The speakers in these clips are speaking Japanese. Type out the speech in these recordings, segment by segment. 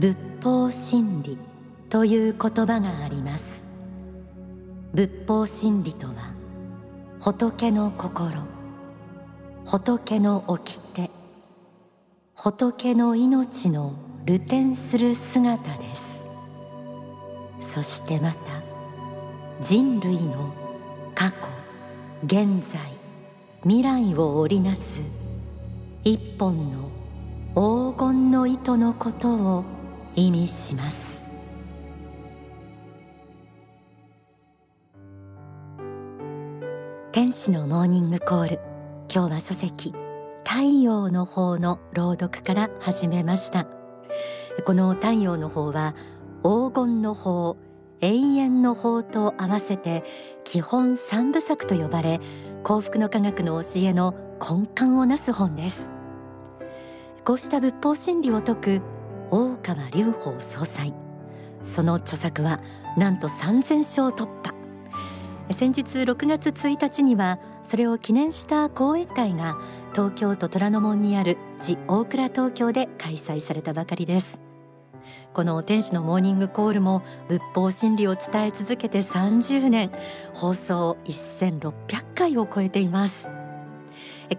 仏法真理という言葉があります。仏法真理とは、仏の心、仏の掟、仏の命の流転する姿です。そしてまた、人類の過去、現在、未来を織りなす一本の黄金の糸のことを意味します。天使のモーニングコール、今日は書籍太陽の法の朗読から始めました。この太陽の法は黄金の法、永遠の法と合わせて基本三部作と呼ばれ、幸福の科学の教えの根幹をなす本です。こうした仏法真理を説く大川隆法総裁、その著作はなんと3000章突破。先日6月1日にはそれを記念した講演会が東京都虎ノ門にあるジ・大倉東京で開催されたばかりです。この天使のモーニングコールも仏法真理を伝え続けて30年、放送1600回を超えています。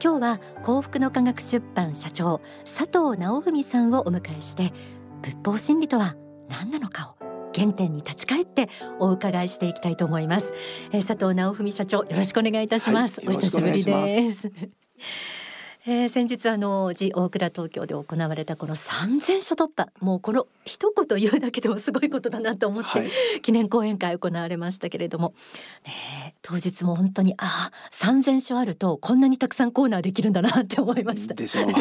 今日は幸福の科学出版社長佐藤直文さんをお迎えして、仏法真理とは何なのかを原点に立ち返ってお伺いしていきたいと思います。佐藤直文社長、よろしくお願いいたします。お久しぶりです。先日ジ・大倉東京で行われたこの3000書突破、もうこの一言言うだけでもすごいことだなと思って、記念講演会行われましたけれども、当日も本当に3000書あるとこんなにたくさんコーナーできるんだなって思いました。でしょう。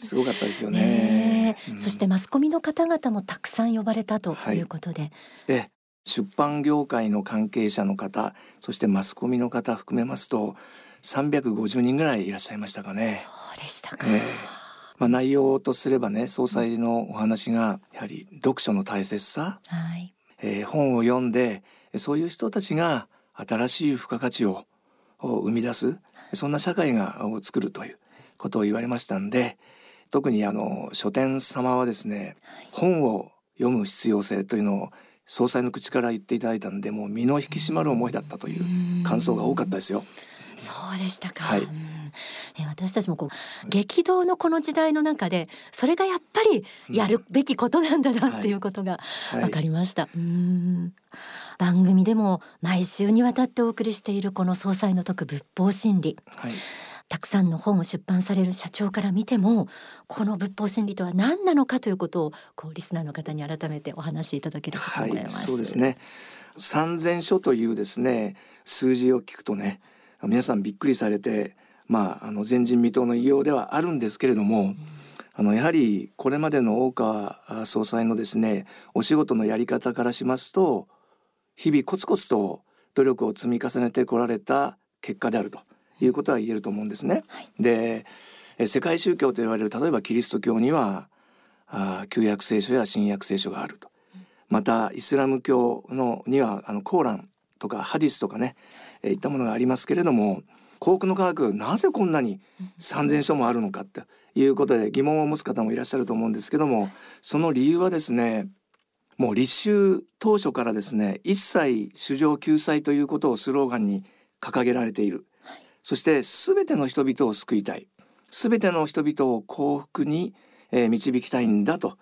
すごかったですよね。そしてマスコミの方々もたくさん呼ばれたということで、出版業界の関係者の方、そしてマスコミの方含めますと350人ぐらいいらっしゃいましたかね。そうでしたか。内容とすればね、総裁のお話がやはり読書の大切さ、本を読んでそういう人たちが新しい付加価値を生み出す、そんな社会を作るということを言われましたんで、特に書店様はですね、本を読む必要性というのを総裁の口から言っていただいたんで、もう身の引き締まる思いだったという感想が多かったですよ。そうでしたか。私たちも激動のこの時代の中で、それがやっぱりやるべきことなんだなっていうことが分かりました。番組でも毎週にわたってお送りしているこの総裁の説く仏法真理、たくさんの本を出版される社長から見ても、この仏法真理とは何なのかということをリスナーの方に改めてお話しいただければと思います。そうですね。3000書というですね、数字を聞くとね、皆さんびっくりされて、前人未到の偉業ではあるんですけれども、やはりこれまでの大川総裁のですね、お仕事のやり方からしますと、日々コツコツと努力を積み重ねてこられた結果であるということは言えると思うんですね。で、世界宗教と言われる、例えばキリスト教には旧約聖書や新約聖書があると。またイスラム教のにはコーランとかハディスとかね、いったものがありますけれども、幸福の科学、なぜこんなに3000書もあるのかということで疑問を持つ方もいらっしゃると思うんですけども、その理由はですね、もう立宗当初からですね、一切衆生救済ということをスローガンに掲げられている。そして全ての人々を救いたい、全ての人々を幸福に導きたいんだと。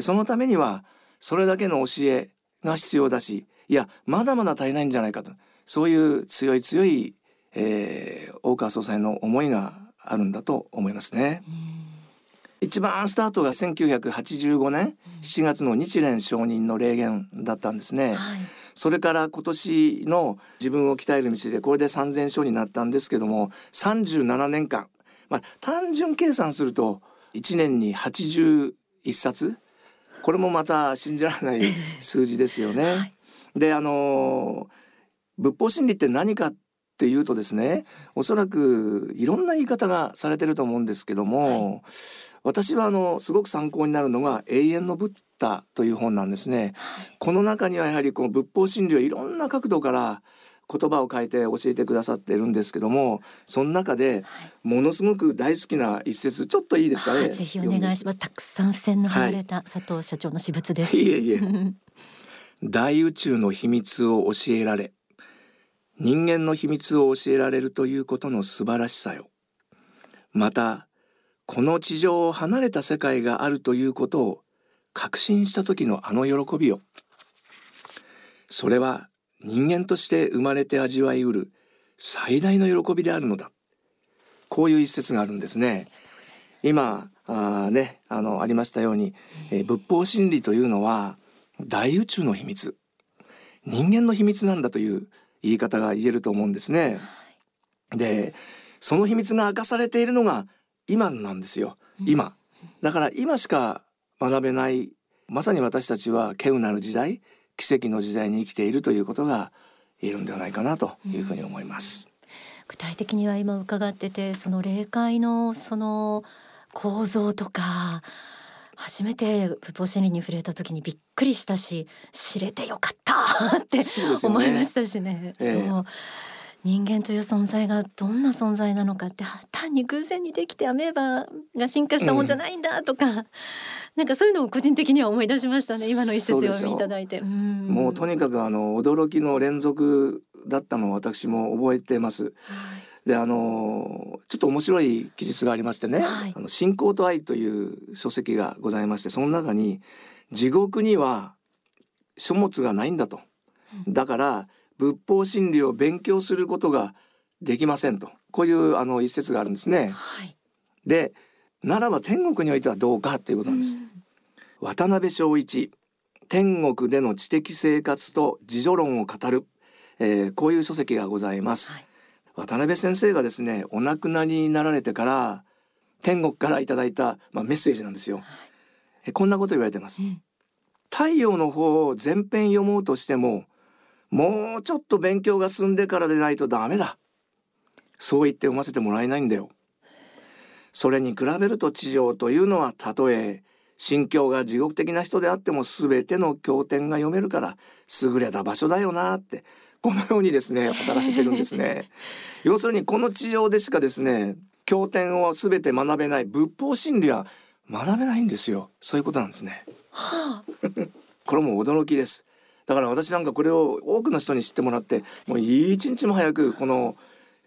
そのためにはそれだけの教えが必要だし、いや、まだまだ足りないんじゃないかと、そういう強い強い、大川総裁の思いがあるんだと思いますね。一番スタートが1985年7月の日蓮上人の霊言だったんですね。それから今年の自分を鍛える道で、これで3000書になったんですけども、37年間、単純計算すると1年に81冊、これもまた信じられない数字ですよね。で、仏法真理って何かっていうとですね、おそらくいろんな言い方がされてると思うんですけども、私はすごく参考になるのが永遠のブッダという本なんですね。この中にはやはりこの仏法真理をいろんな角度から言葉を変えて教えてくださってるんですけども、その中でものすごく大好きな一節、ちょっといいですかね、ぜひお願いします。たくさん付箋の貼られた佐藤社長の私物です、いえいえ大宇宙の秘密を教えられ、人間の秘密を教えられるということの素晴らしさよ。またこの地上を離れた世界があるということを確信した時のあの喜びよ。それは人間として生まれて味わいうる最大の喜びであるのだ。こういう一節があるんですね。今ありましたように、仏法真理というのは大宇宙の秘密、人間の秘密なんだという言い方が言えると思うんですね。で、その秘密が明かされているのが今なんですよ。今だから今しか学べない、まさに私たちは稀有なる時代、奇跡の時代に生きているということが言えるんではないかなというふうに思います、具体的には今伺ってて、その霊界のその構造とか初めて仏法真理に触れた時にびっくりしたし、知れてよかったって思いましたしね、そう人間という存在がどんな存在なのかって、単に偶然にできてアメーバが進化したもんじゃないんだとか、なんかそういうのを個人的には思い出しましたね、今の一節をいただいて。もうとにかく驚きの連続だったのを私も覚えてます、でちょっと面白い記述がありましてね、信仰と愛という書籍がございまして、その中に地獄には書物がないんだと、だから仏法真理を勉強することができませんと、こういう一節があるんですね、で、ならば天国においてはどうかということなんです、渡辺正一、天国での知的生活と自助論を語る、こういう書籍がございます、渡辺先生がですね、お亡くなりになられてから天国からいただいた、メッセージなんですよ、こんなこと言われてます、太陽の方を全編読もうとしてももうちょっと勉強が進んでからでないとダメだ。そう言って読ませてもらえないんだよ。それに比べると地上というのは、たとえ心境が地獄的な人であっても全ての経典が読めるから優れた場所だよなって、このようにですね働いてるんですね要するにこの地上でしかですね経典を全て学べない、仏法真理は学べないんですよ。そういうことなんですねこれも驚きです。だから私なんかこれを多くの人に知ってもらって、もう一日も早くこの、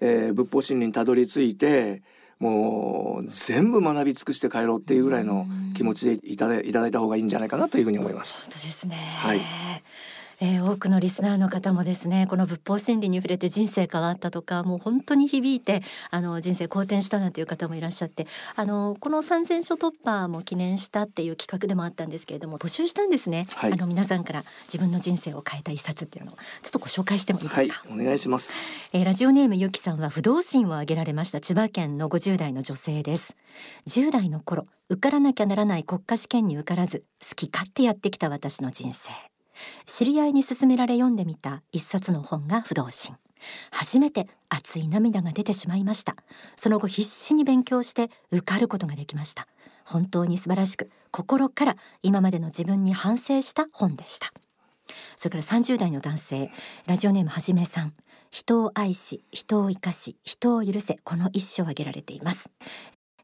仏法真理にたどり着いて、もう全部学び尽くして帰ろうっていうぐらいの気持ちでいただいた方がいいんじゃないかなというふうに思います。本当ですね、多くのリスナーの方もですね、この仏法真理に触れて人生変わったとか、もう本当に響いて人生好転したなんていう方もいらっしゃって、この3000書突破も記念したっていう企画でもあったんですけれども、募集したんですね、皆さんから自分の人生を変えた一冊っていうのをちょっとご紹介してもいいですか。お願いします、ラジオネームゆきさんは不動心を挙げられました。千葉県の50代の女性です。10代の頃、受からなきゃならない国家試験に受からず、好き勝手やってきた私の人生。知り合いに勧められ読んでみた一冊の本が不動心。初めて熱い涙が出てしまいました。その後必死に勉強して受かることができました。本当に素晴らしく、心から今までの自分に反省した本でした。それから30代の男性、ラジオネームはじめさん。人を愛し、人を生かし、人を許せ、この一章を挙げられています。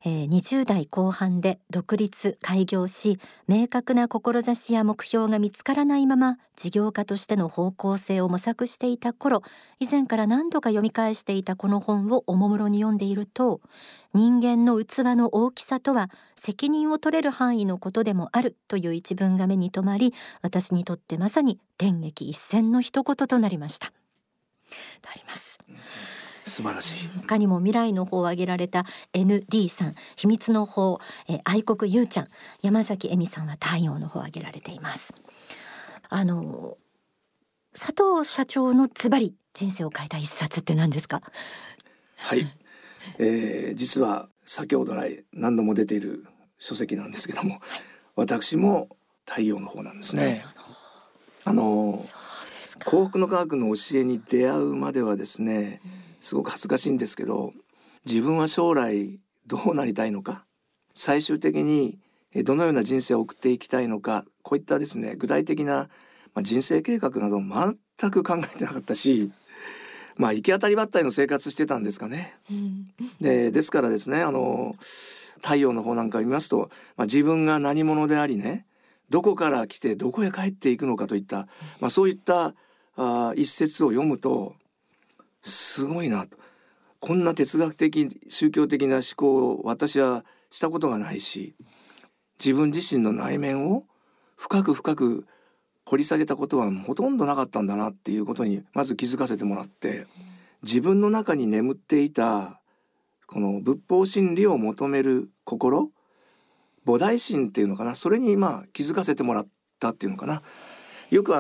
20代後半で独立開業し、明確な志や目標が見つからないまま事業家としての方向性を模索していた頃、以前から何度か読み返していたこの本をおもむろに読んでいると、人間の器の大きさとは責任を取れる範囲のことでもあるという一文が目に留まり、私にとってまさに天劇一閃の一言となりました。とあります。素晴らしい。他にも未来の方を挙げられた ND さん、秘密の方、愛国ゆうちゃん、山崎恵美さんは太陽の方を挙げられています。佐藤社長のズバリ人生を変えた一冊って何ですか。実は先ほど来何度も出ている書籍なんですけども、私も太陽の方なんですね。幸福の科学の教えに出会うまではですね、すごく恥ずかしいんですけど、自分は将来どうなりたいのか、最終的にどのような人生を送っていきたいのか、こういったですね具体的な人生計画など全く考えてなかったし、まあ行き当たりばったりの生活してたんですかね。ですからですね、太陽の方なんか見ますと、自分が何者でありね、どこから来てどこへ帰っていくのかといった、そういった一節を読むとすごいなと、こんな哲学的宗教的な思考を私はしたことがないし、自分自身の内面を深く掘り下げたことはほとんどなかったんだなっていうことにまず気づかせてもらって、自分の中に眠っていたこの仏法真理を求める心、菩提心っていうのかな、それに気づかせてもらったっていうのかな。よく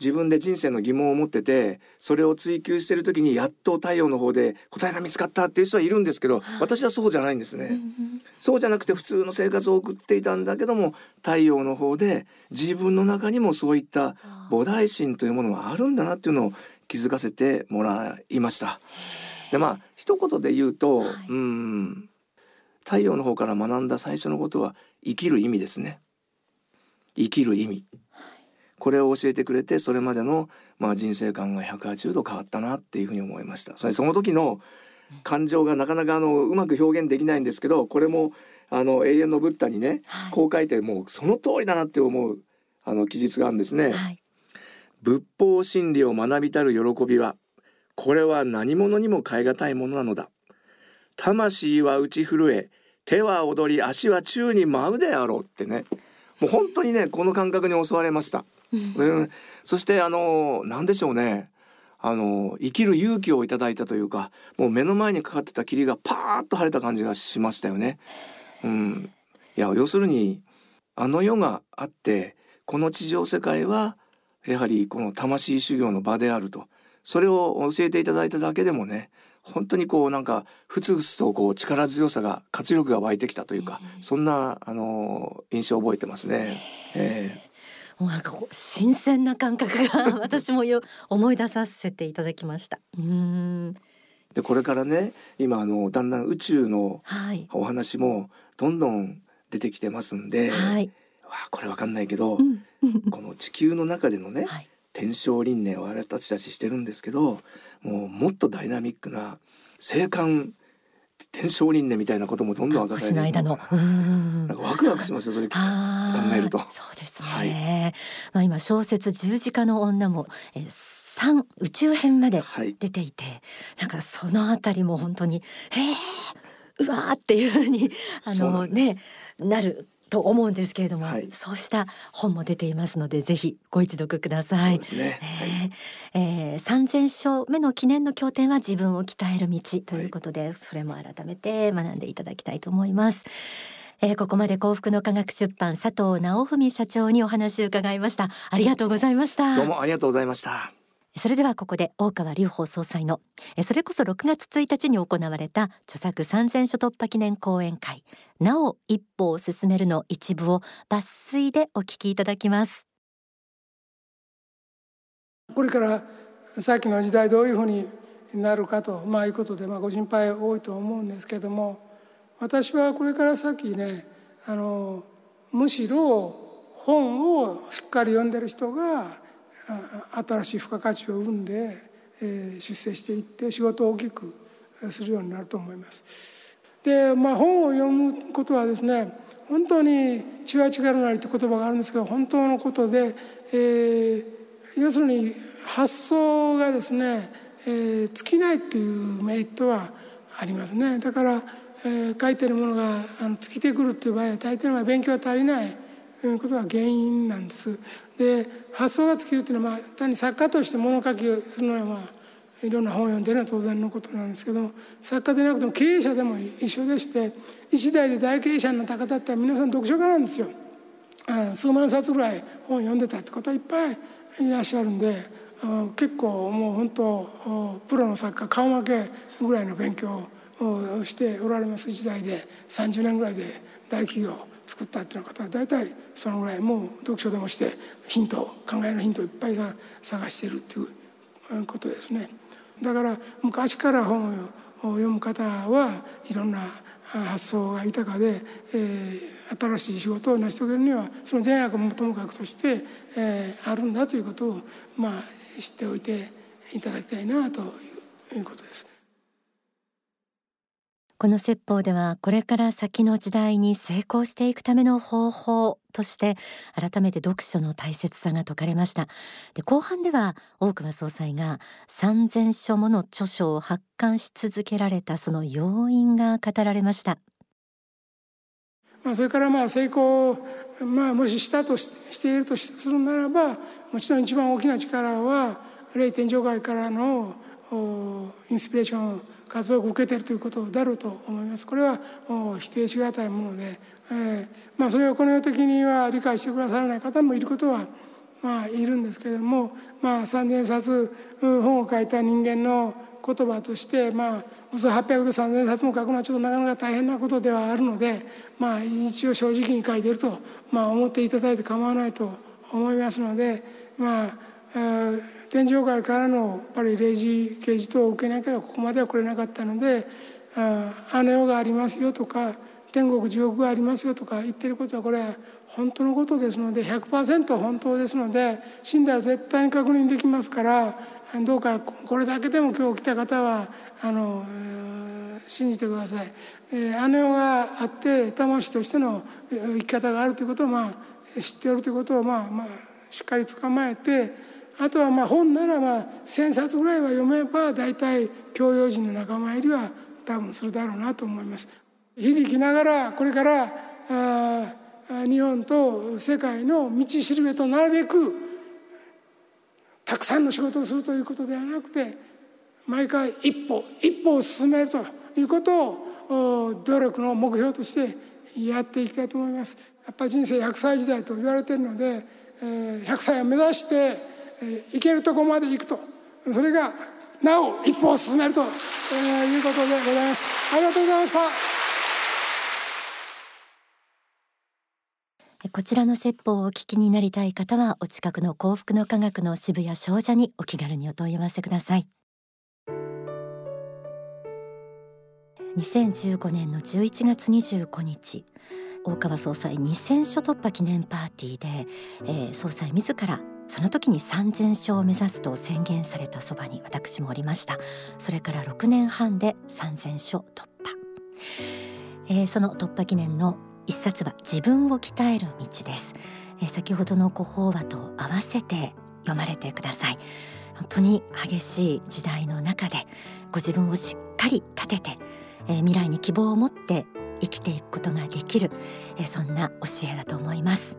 自分で人生の疑問を持ってて、それを追求している時にやっと太陽の方で答えが見つかったっていう人はいるんですけど、私はそうじゃないんですね。そうじゃなくて普通の生活を送っていたんだけども、太陽の方で自分の中にもそういった菩提心というものがあるんだなっていうのを気づかせてもらいました。で一言で言うと、太陽の方から学んだ最初のことは生きる意味ですね。生きる意味、これを教えてくれて、それまでの、人生観が180度変わったなっていうふうに思いました。その時の感情がなかなかうまく表現できないんですけど、これも永遠のブッダにね、こう書いて、もうその通りだなって思う記述があるんですね。仏法真理を学びたる喜びは、これは何者にも代え難いものなのだ。魂は打ち震え、手は踊り、足は宙に舞うであろうってね、もう本当にね、この感覚に襲われました。そして何でしょうね、生きる勇気をいただいたというか、もう目の前にかかってた霧がパーッと晴れた感じがしましたよね。いや、要するに世があって、この地上世界はやはりこの魂修行の場であると、それを教えていただいただけでもね、本当にふつふつと力強さが、活力が湧いてきたというか、そんな印象を覚えてますね。もう新鮮な感覚が私も思い出させていただきました。でこれからね、今だんだん宇宙のお話もどんどん出てきてますんで、これわかんないけど、この地球の中でのね、天正輪廻を私たちしてるんですけど、もっとダイナミックな生還天正輪廻みたいなこともどんどん明かされているのかな。なんかワクワクしますよ、それ考えると。そうですね、今小説十字架の女も3宇宙編まで出ていて、なんかそのあたりも本当にうわーっていうふうになると思うんですけれども、そうした本も出ていますので、ぜひご一読ください。3000章目の記念の経典は自分を鍛える道ということで、それも改めて学んでいただきたいと思います。ここまで幸福の科学出版佐藤直文社長にお話を伺いました。ありがとうございました。どうもありがとうございました。それではここで大川隆法総裁のそれこそ6月1日に行われた著作3000書突破記念講演会、なお一歩を進めるの一部を抜粋でお聞きいただきます。これから先の時代どういうふうになるかと、いうことで、ご心配多いと思うんですけれども、私はこれから先ね、むしろ本をしっかり読んでる人が新しい付加価値を生んで、出世していって仕事を大きくするようになると思います。で、本を読むことはですね、本当に血は力なりって言葉があるんですけど、本当のことで、要するに発想がですね、尽きないっていうメリットはありますね。だから、書いてるものが尽きてくるっていう場合は、大抵の場合勉強は足りないということが原因なんです。で、発想が尽きるというのは、単に作家として物書きをするのは、いろんな本を読んでいるのは当然のことなんですけど、作家でなくても経営者でも一緒でして、一代で大経営者になった方って皆さん読書家なんですよ。数万冊ぐらい本を読んでたって方いっぱいいらっしゃるんで、結構もう本当プロの作家顔負けぐらいの勉強をしておられます。一代で30年ぐらいで大企業作ったっていう方は、大体そのぐらいもう読書でもして、ヒント、考えのヒントをいっぱい探しているっていうことですね。だから昔から本を読む方はいろんな発想が豊かで、新しい仕事を成し遂げるにはその善悪もともかくとして、あるんだということを知っておいていただきたいなということです。この説法では、これから先の時代に成功していくための方法として改めて読書の大切さが説かれました。で、後半では大隈総裁が 3,000 書もの著書を発刊し続けられたその要因が語られました。それから成功をもししたとしているとするならば、もちろん一番大きな力は霊天上界からのインスピレーションを数多く受けているということだろうと思います。これは否定しがたいもので、それをこの世的には理解してくださらない方もいることはいるんですけれども、3,000 冊本を書いた人間の言葉として、普通800で 3,000 冊も書くのはちょっとなかなか大変なことではあるので、一応正直に書いていると、思っていただいて構わないと思いますので、天上界からのやっぱり礼示啓示等を受けなければここまでは来れなかったので、あの世がありますよとか天国地獄がありますよとか言ってることは、これは本当のことですので 100% 本当ですので、死んだら絶対に確認できますから、どうかこれだけでも今日来た方は信じてください。あの世があって魂としての生き方があるということを知っておるということをしっかり捕まえて、あとは本なら1,000 冊ぐらいは読めば大体教養人の仲間入りは多分するだろうなと思います。響きながらこれから日本と世界の道しるべとなるべくたくさんの仕事をするということではなくて、毎回一歩一歩を進めるということを努力の目標としてやっていきたいと思います。やっぱり人生100歳時代と言われているので、100歳を目指して行けるとこまで行くと、それがなお一歩を進めるということでございます。ありがとうございました。こちらの説法をお聞きになりたい方は、お近くの幸福の科学の支部や商社にお気軽にお問い合わせください。2015年の11月25日、大川総裁 2,000 書突破記念パーティーで、総裁自らその時に 3,000 書を目指すと宣言されたそばに私もおりました。それから6年半で 3,000 書突破、その突破記念の一冊は自分を鍛える道です。先ほどのご法話と合わせて読まれてください。本当に激しい時代の中でご自分をしっかり立てて、未来に希望を持って生きていくことができる、そんな教えだと思います。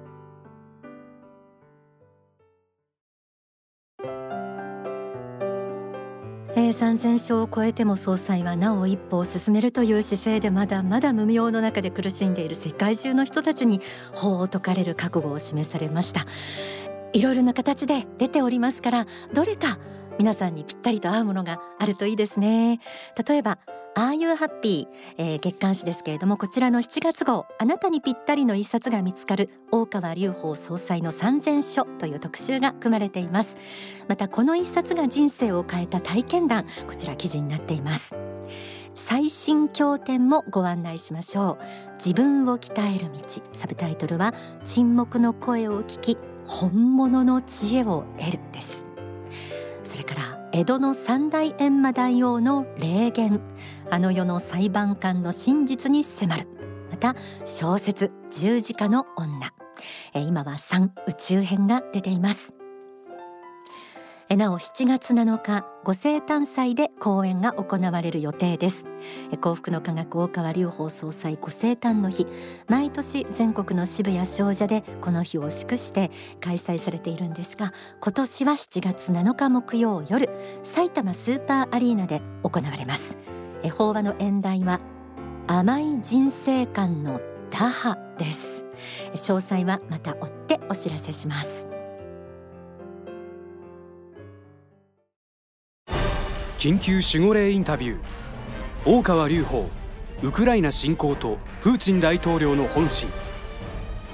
3,000 書を超えても総裁はなお一歩を進めるという姿勢で、まだまだ無明の中で苦しんでいる世界中の人たちに法を説かれる覚悟を示されました。いろいろな形で出ておりますから、どれか皆さんにぴったりと合うものがあるといいですね。例えば Are You Happy?、月刊誌ですけれども、こちらの7月号、あなたにぴったりの一冊が見つかる大川隆法総裁の 3,000 書という特集が組まれています。またこの一冊が人生を変えた体験談、こちら記事になっています。最新経典もご案内しましょう。自分を鍛える道、サブタイトルは沈黙の声を聞き本物の知恵を得るです。それから江戸の三大閻魔大王の霊言、あの世の裁判官の真実に迫る。また小説十字架の女、今は3宇宙編が出ています。なお7月7日ご生誕祭で講演が行われる予定です。幸福の科学大川隆法総裁ご生誕の日、毎年全国の支部や商社でこの日を祝して開催されているんですが、今年は7月7日木曜夜、埼玉スーパーアリーナで行われます。法話の演題は甘い人生観の打破です。詳細はまた追ってお知らせします。緊急守護霊インタビュー。大川隆法、ウクライナ侵攻とプーチン大統領の本心。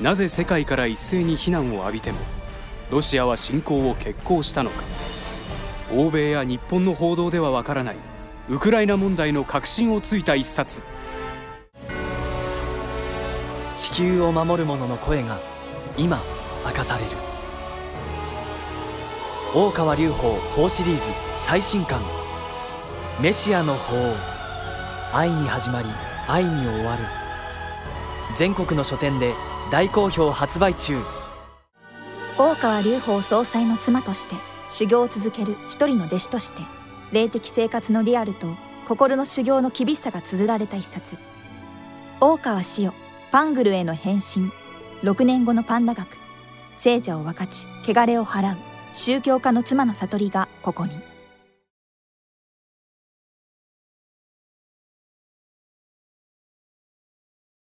なぜ世界から一斉に非難を浴びてもロシアは侵攻を決行したのか。欧米や日本の報道ではわからないウクライナ問題の核心をついた一冊。地球を守る者の声が今明かされる。大川隆法法シリーズ最新刊。メシアの法王、愛に始まり愛に終わる。全国の書店で大好評発売中。大川隆法総裁の妻として修行を続ける一人の弟子として、霊的生活のリアルと心の修行の厳しさが綴られた一冊。大川志代、パングルへの変身、6年後のパンダ学、聖者を分かち、穢れを払う、宗教家の妻の悟りがここに。